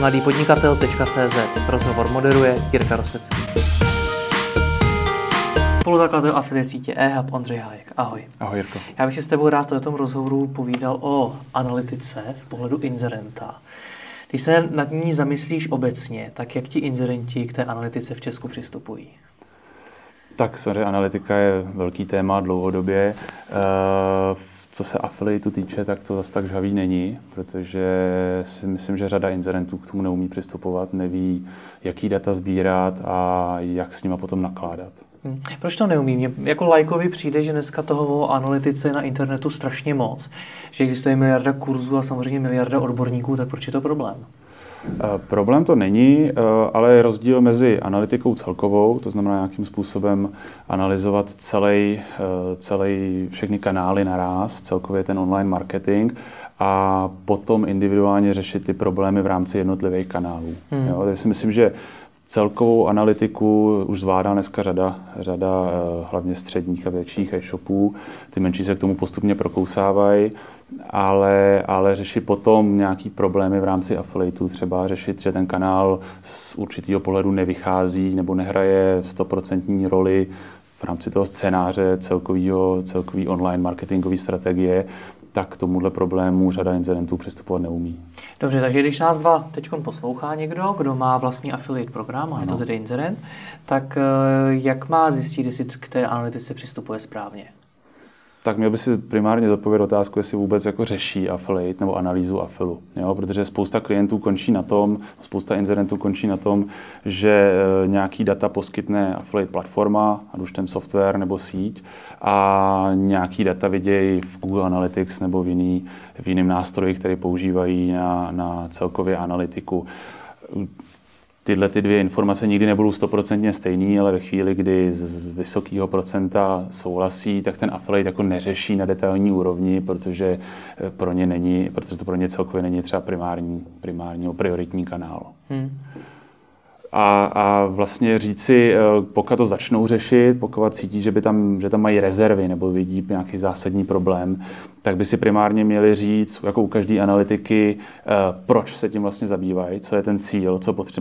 Mladýpodnikatel.cz. Rozhovor moderuje Jirka Rostecký. Spoluzakladatel afiliace sítě EHUB Andřej Hájek. Ahoj. Ahoj, Jirko. Já bych si s tebou rád v tom rozhovoru povídal o analytice z pohledu inzerenta. Když se nad ní zamyslíš obecně, tak jak ti inzerenti k té analytice v Česku přistupují? Tak samozřejmě analytika je velký téma dlouhodobě. Co se affiliatu týče, tak to zase tak žhavý není, protože si myslím, že řada inzerentů k tomu neumí přistupovat, neví, jaký data sbírat a jak s nima potom nakládat. Proč to neumí? Mně jako lajkovi přijde, že dneska toho analytice na internetu strašně moc, že existuje miliarda kurzů a samozřejmě miliarda odborníků, tak proč je to problém? Problém to není, ale je rozdíl mezi analytikou celkovou, to znamená nějakým způsobem analyzovat celý všechny kanály naráz, celkově ten online marketing, a potom individuálně řešit ty problémy v rámci jednotlivých kanálů. Jo, takže si myslím, že celkovou analytiku už zvládá dneska řada hlavně středních a větších e-shopů. Ty menší se k tomu postupně prokousávají, ale řešit potom nějaký problémy v rámci affiliatu, třeba řešit, že ten kanál z určitého pohledu nevychází nebo nehraje 100% roli v rámci toho scénáře celkový online marketingové strategie, tak k tomuhle problému řada inzerentů přistupovat neumí. Dobře, takže když nás dva teď poslouchá někdo, kdo má vlastní affiliate program, a je to tedy inzerent, tak jak má zjistit, jestli k té analytice přistupuje správně? Tak měl by si primárně zodpovědět otázku, jestli vůbec jako řeší affiliate nebo analýzu affilu. Jo? Protože spousta inzerentů končí na tom, že nějaký data poskytne affiliate platforma, ať už ten software nebo síť, a nějaký data vidějí v Google Analytics nebo v jiném nástroji, který používají na celkově analytiku. Tyhle ty dvě informace nikdy nebudou 100% stejný, ale ve chvíli, kdy z vysokého procenta souhlasí, tak ten affiliate jako neřeší na detailní úrovni, protože to pro ně celkově není třeba prioritní kanál. A vlastně říci, pokud to začnou řešit, pokud cítí, že tam mají rezervy nebo vidí nějaký zásadní problém, tak by si primárně měli říct, jako u každé analytiky, proč se tím vlastně zabývají, co je ten cíl,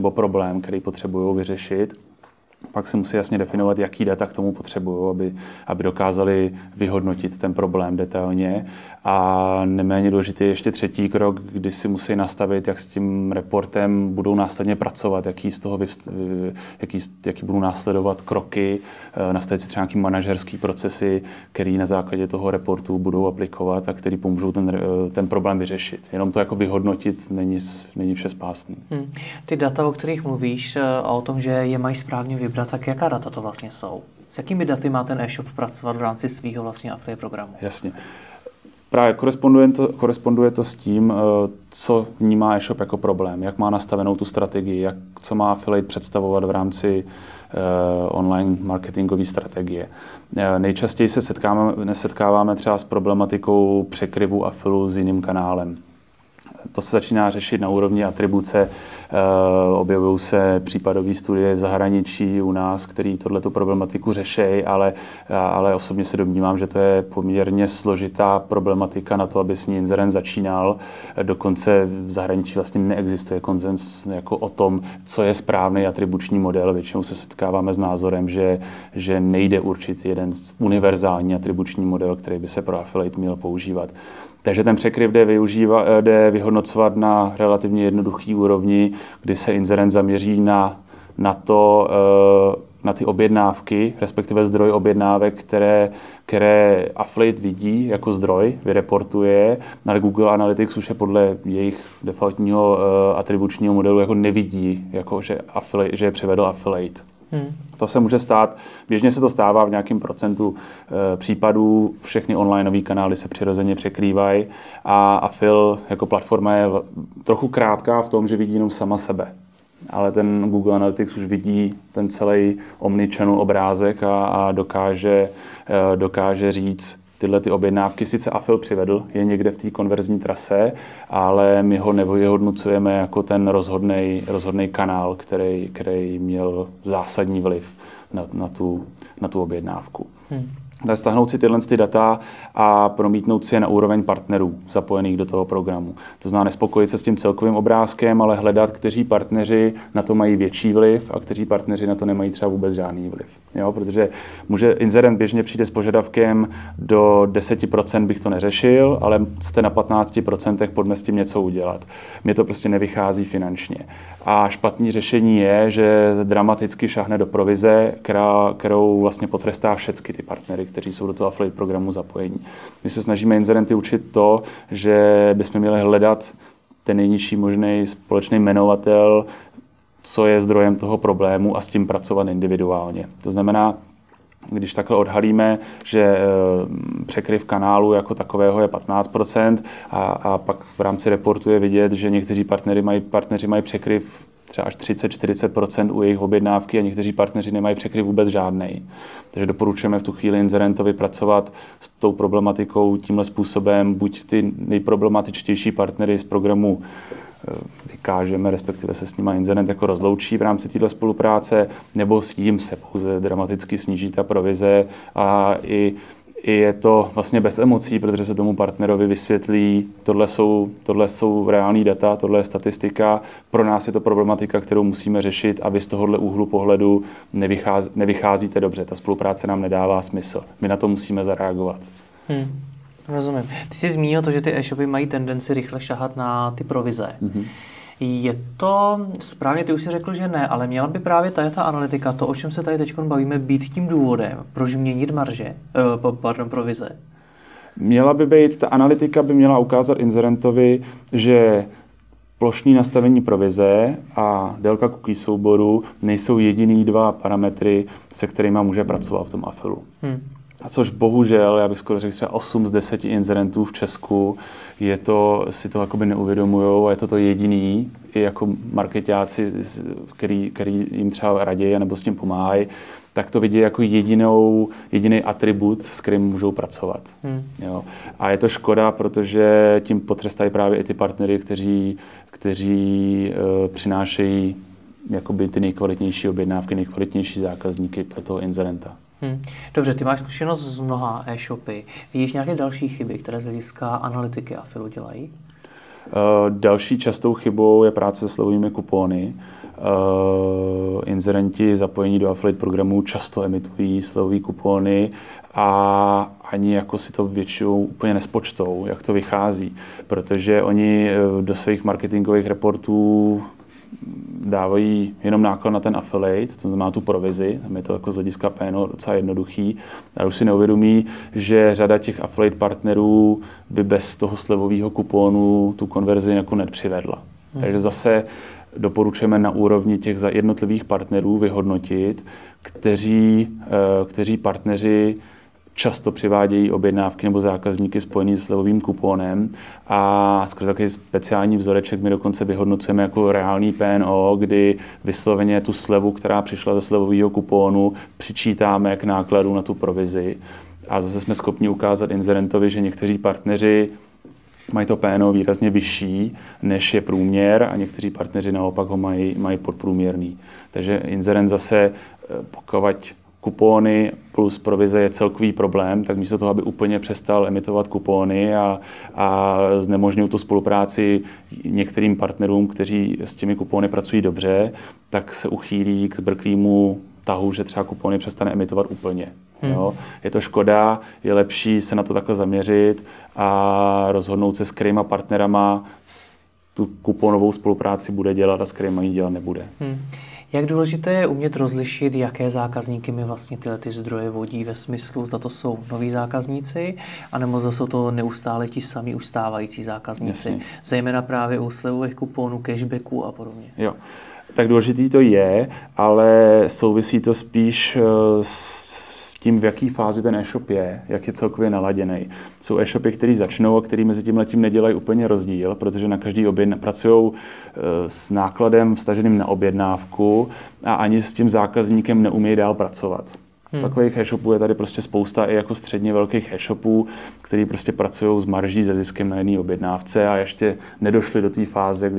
problém, který potřebují vyřešit. Pak se musí jasně definovat, jaký data k tomu potřebují, aby dokázali vyhodnotit ten problém detailně. A neméně důležitý je ještě třetí krok, kdy si musí nastavit, jak s tím reportem budou následně pracovat, jaký budou následovat kroky, nastavit si třeba nějaký manažerský procesy, který na základě toho reportu budou aplikovat a který pomůžou ten problém vyřešit. Jenom to jako vyhodnotit není všespásný. Ty data, o kterých mluvíš a o tom, že je mají správně vybrat, tak jaká data to vlastně jsou? S jakými daty má ten e-shop pracovat v rámci svého vlastně affiliate programu? Jasně. Právě koresponduje to s tím, co vnímá e-shop jako problém, jak má nastavenou tu strategii, co má affiliate představovat v rámci online marketingové strategie. Nejčastěji se setkáváme třeba s problematikou překryvu affilu s jiným kanálem. To se začíná řešit na úrovni atribuce, objevují se případové studie v zahraničí u nás, který tohleto problematiku řeší, ale osobně se domnívám, že to je poměrně složitá problematika na to, aby s ní inzerent začínal. Dokonce v zahraničí vlastně neexistuje konsenzus jako o tom, co je správný atribuční model. Většinou se setkáváme s názorem, že nejde určit jeden univerzální atribuční model, který by se pro affiliate měl používat. Takže ten překryv jde vyhodnocovat na relativně jednoduchý úrovni, kdy se inzerent zaměří na ty objednávky, respektive zdroj objednávek, které affiliate vidí jako zdroj, vyreportuje, ale Google Analytics už je podle jejich defaultního atribučního modelu jako nevidí, jako že je přivedl affiliate. To se může stát, běžně se to stává v nějakém procentu případů, všechny onlineové kanály se přirozeně překrývají a affil jako platforma je trochu krátká v tom, že vidí jenom sama sebe. Ale ten Google Analytics už vidí ten celý omnichannel obrázek a dokáže říct, tyhle ty objednávky sice affil přivedl, je někde v té konverzní trase, ale my ho nevyhodnocujeme jako ten rozhodnej kanál, který měl zásadní vliv na tu objednávku. Stáhnout si tyhle data a promítnout si je na úroveň partnerů zapojených do toho programu. To znamená nespokojit se s tím celkovým obrázkem, ale hledat, kteří partneři na to mají větší vliv a kteří partneři na to nemají třeba vůbec žádný vliv. Jo? Protože může inzerent běžně přijde s požadavkem do 10% bych to neřešil, ale jste na 15%, pojďme s tím něco udělat. Mně to prostě nevychází finančně. A špatné řešení je, že dramaticky šáhne do provize, kterou vlastně potrestá všechny ty partnery, kteří jsou do toho affiliate programu zapojení. My se snažíme inzerenty učit to, že bychom měli hledat ten nejnižší možný společný jmenovatel, co je zdrojem toho problému a s tím pracovat individuálně. To znamená, když takhle odhalíme, že překryv kanálu jako takového je 15% a pak v rámci reportu je vidět, že někteří partneři mají překryv třeba až 30-40% u jejich objednávky a někteří partneři nemají překryv vůbec žádnej. Takže doporučujeme v tu chvíli inzerentovi pracovat s tou problematikou tímhle způsobem, buď ty nejproblematičtější partnery z programu vykážeme, respektive se s nima inzerent jako rozloučí v rámci této spolupráce, nebo s tím se pouze dramaticky sníží ta provize a i je to vlastně bez emocí, protože se tomu partnerovi vysvětlí, tohle jsou reální data, tohle je statistika, pro nás je to problematika, kterou musíme řešit a vy z tohohle úhlu pohledu nevycházíte dobře, ta spolupráce nám nedává smysl, my na to musíme zareagovat. Rozumím. Ty jsi zmínil to, že ty e-shopy mají tendenci rychle šahat na ty provize. Mm-hmm. Je to správně, ty už jsi řekl, že ne, ale měla by právě ta analytika, to, o čem se tady teď bavíme, být tím důvodem, proč měnit marže, provize? Měla by být, ta analytika by měla ukázat inzerentovi, že plošní nastavení provize a délka cookie souboru nejsou jediný dva parametry, se kterými může pracovat v tom afilu. A což bohužel, já bych skoro řekl, třeba 8 z 10 inzerentů v Česku si to jakoby neuvědomujou a je to jediný, i jako marketáci, který jim třeba raději nebo s tím pomáhají, tak to vidí jako jediný atribut, s kterým můžou pracovat. Jo. A je to škoda, protože tím potrestají právě i ty partnery, kteří přinášejí jakoby ty nejkvalitnější objednávky, nejkvalitnější zákazníky pro toho inzerenta. Dobře, ty máš zkušenost z mnoha e-shopy. Vidíš nějaké další chyby, které z hlediska analytiky afilu dělají? Další častou chybou je práce se slovními kupóny. Inzerenti zapojení do affiliate programů často emitují slovní kupóny a ani jako si to většinou úplně nespočtou, jak to vychází. Protože oni do svých marketingových reportů dávají jenom náklad na ten affiliate, to znamená tu provizi, tam je to jako z hlediska PNO docela jednoduchý, ale už si neuvědomí, že řada těch affiliate partnerů by bez toho slevového kuponu tu konverzi jako nepřivedla. Takže zase doporučujeme na úrovni těch jednotlivých partnerů vyhodnotit, kteří partneři často přivádějí objednávky nebo zákazníky spojený s slevovým kuponem a skrz takový speciální vzoreček my dokonce vyhodnocujeme jako reálný PNO, kdy vysloveně tu slevu, která přišla ze slevového kuponu, přičítáme k nákladu na tu provizi a zase jsme schopni ukázat inzerentovi, že někteří partneři mají to PNO výrazně vyšší, než je průměr a někteří partneři naopak ho mají podprůměrný. Takže inzerent zase pokud kupóny plus provize je celkový problém, tak místo toho, aby úplně přestal emitovat kupóny a znemožnil tu spolupráci některým partnerům, kteří s těmi kupóny pracují dobře, tak se uchýlí k zbrklému tahu, že třeba kupóny přestane emitovat úplně. Jo? Je to škoda, je lepší se na to takhle zaměřit a rozhodnout se, s kterýma partnerama tu kupónovou spolupráci bude dělat a s kterýma ji dělat nebude. Jak důležité je umět rozlišit, jaké zákazníky mi vlastně tyhle ty zdroje vodí ve smyslu, zda to jsou noví zákazníci, anebo zda jsou to neustále ti sami ustávající zákazníci, jasně, zejména právě u slevových kuponů, cashbacků a podobně. Jo. Tak důležitý to je, ale souvisí to spíš s tím, v jaký fázi ten e-shop je, jak je celkově naladěný. Jsou e-shopy, který začnou a který mezi tímhletím nedělají úplně rozdíl, protože na každý objednávku pracují s nákladem vstaženým na objednávku a ani s tím zákazníkem neumějí dál pracovat. Takových e-shopů je tady prostě spousta i jako středně velkých e-shopů, který prostě pracují s marží, se ziskem na jedné objednávce a ještě nedošli do té fáze,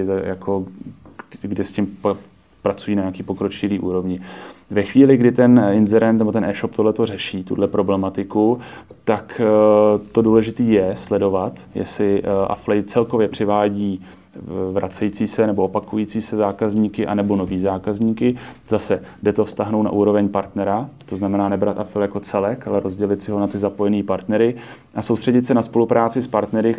kdy s tím pracují na nějaký pokročilý úrovni. Ve chvíli, kdy ten inzerent nebo ten e-shop tohleto řeší, tuhle problematiku, tak to důležitý je sledovat, jestli affiliate celkově přivádí vracející se nebo opakující se zákazníky anebo nový zákazníky. Zase jde to vztahnout na úroveň partnera, to znamená nebrat affiliate jako celek, ale rozdělit si ho na ty zapojený partnery a soustředit se na spolupráci s partnery,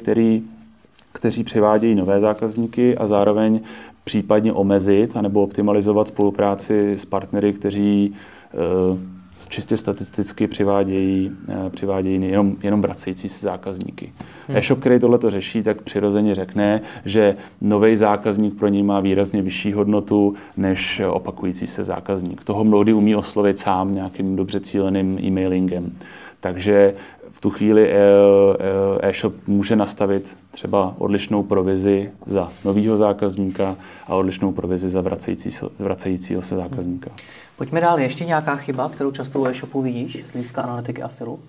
kteří přivádějí nové zákazníky a zároveň případně omezit anebo optimalizovat spolupráci s partnery, kteří čistě statisticky přivádějí jenom vracející se zákazníky. E-shop, který tohleto řeší, tak přirozeně řekne, že nový zákazník pro něj má výrazně vyšší hodnotu než opakující se zákazník. Toho mnohdy umí oslovit sám nějakým dobře cíleným e-mailingem. Takže v tu chvíli e-shop může nastavit třeba odlišnou provizi za nového zákazníka a odlišnou provizi za vracejícího se zákazníka. Pojďme dál. Ještě nějaká chyba, kterou často u e-shopu vidíš z hlediska analytiky a filu?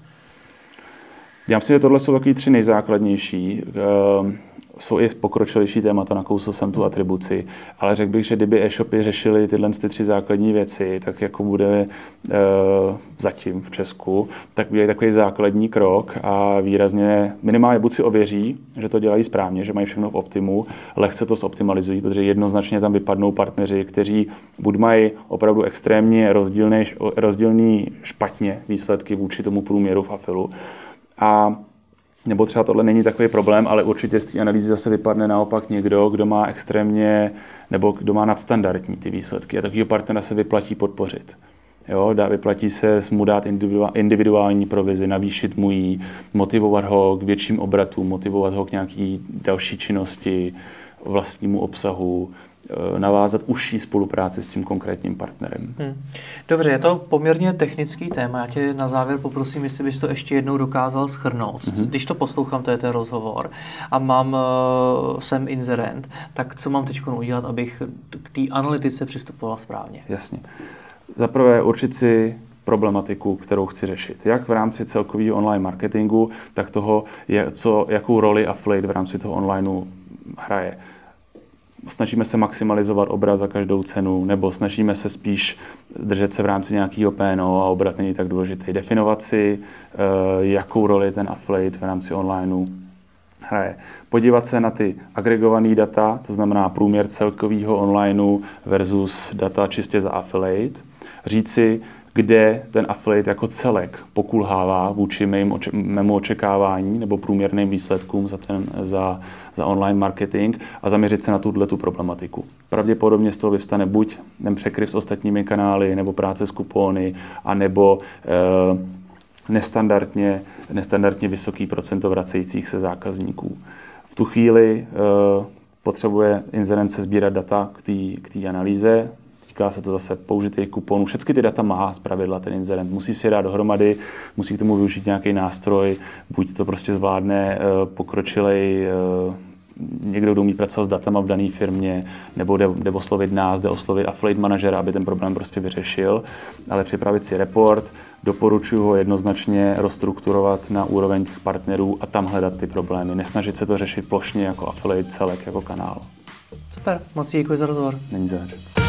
Já myslím, že tohle jsou takový tři nejzákladnější. Jsou i pokročilejší témata, nakousl jsem tu atribuci, ale řekl bych, že kdyby e-shopy řešily tyhle tři základní věci, tak jako bude zatím v Česku, tak udělají takový základní krok a výrazně, minimálně buď si ověří, že to dělají správně, že mají všechno v optimu, lehce to zoptimalizují, protože jednoznačně tam vypadnou partneři, kteří buď mají opravdu extrémně rozdílný špatně výsledky vůči tomu průměru v afilu. A nebo třeba tohle není takový problém, ale určitě z té analýzy zase vypadne naopak někdo, kdo má extrémně, nebo kdo má nadstandardní ty výsledky. A takovýho partnera se vyplatí podpořit. Jo, vyplatí se mu dát individuální provizi, navýšit mu ji, motivovat ho k větším obratům, motivovat ho k nějaký další činnosti, vlastnímu obsahu, navázat užší spolupráci s tím konkrétním partnerem. Dobře, je to poměrně technický téma. Já tě na závěr poprosím, jestli bys to ještě jednou dokázal shrnout. Když to poslouchám, to je ten rozhovor a jsem inzerent, tak co mám teď udělat, abych k té analytice přistupoval správně? Jasně. Zaprvé určit si problematiku, kterou chci řešit. Jak v rámci celkového online marketingu, tak toho, jakou roli affiliate v rámci toho online hraje. Snažíme se maximalizovat obrat za každou cenu, nebo snažíme se spíš držet se v rámci nějakého PNO a obrat není tak důležitý. Definovat si, jakou roli ten affiliate v rámci onlineu hraje. Podívat se na ty agregované data, to znamená průměr celkového onlineu versus data čistě za affiliate. Říct si, kde ten affiliate jako celek pokulhává vůči mému očekávání nebo průměrným výsledkům za online marketing a zaměřit se na tu problematiku. Pravděpodobně z toho vyvstane buď ten překryv s ostatními kanály, nebo práce s kupony, anebo nestandardně vysoký procento vracejících se zákazníků. V tu chvíli potřebuje inzerent sbírat data k té analýze. Týká se to zase použitých kuponů. Všechny ty data má zpravidla ten inzerent. Musí si je dát dohromady, musí k tomu využít nějaký nástroj, buď to prostě zvládne pokročilej někdo, kdo umí pracovat s datama v dané firmě, nebo jde oslovit nás, jde oslovit affiliate manažera, aby ten problém prostě vyřešil, ale připravit si report, doporučuji ho jednoznačně rozstrukturovat na úroveň těch partnerů a tam hledat ty problémy. Nesnažit se to řešit plošně jako affiliate celek, jako kanál. Super, moc děkuji za rozhovor. Není zač.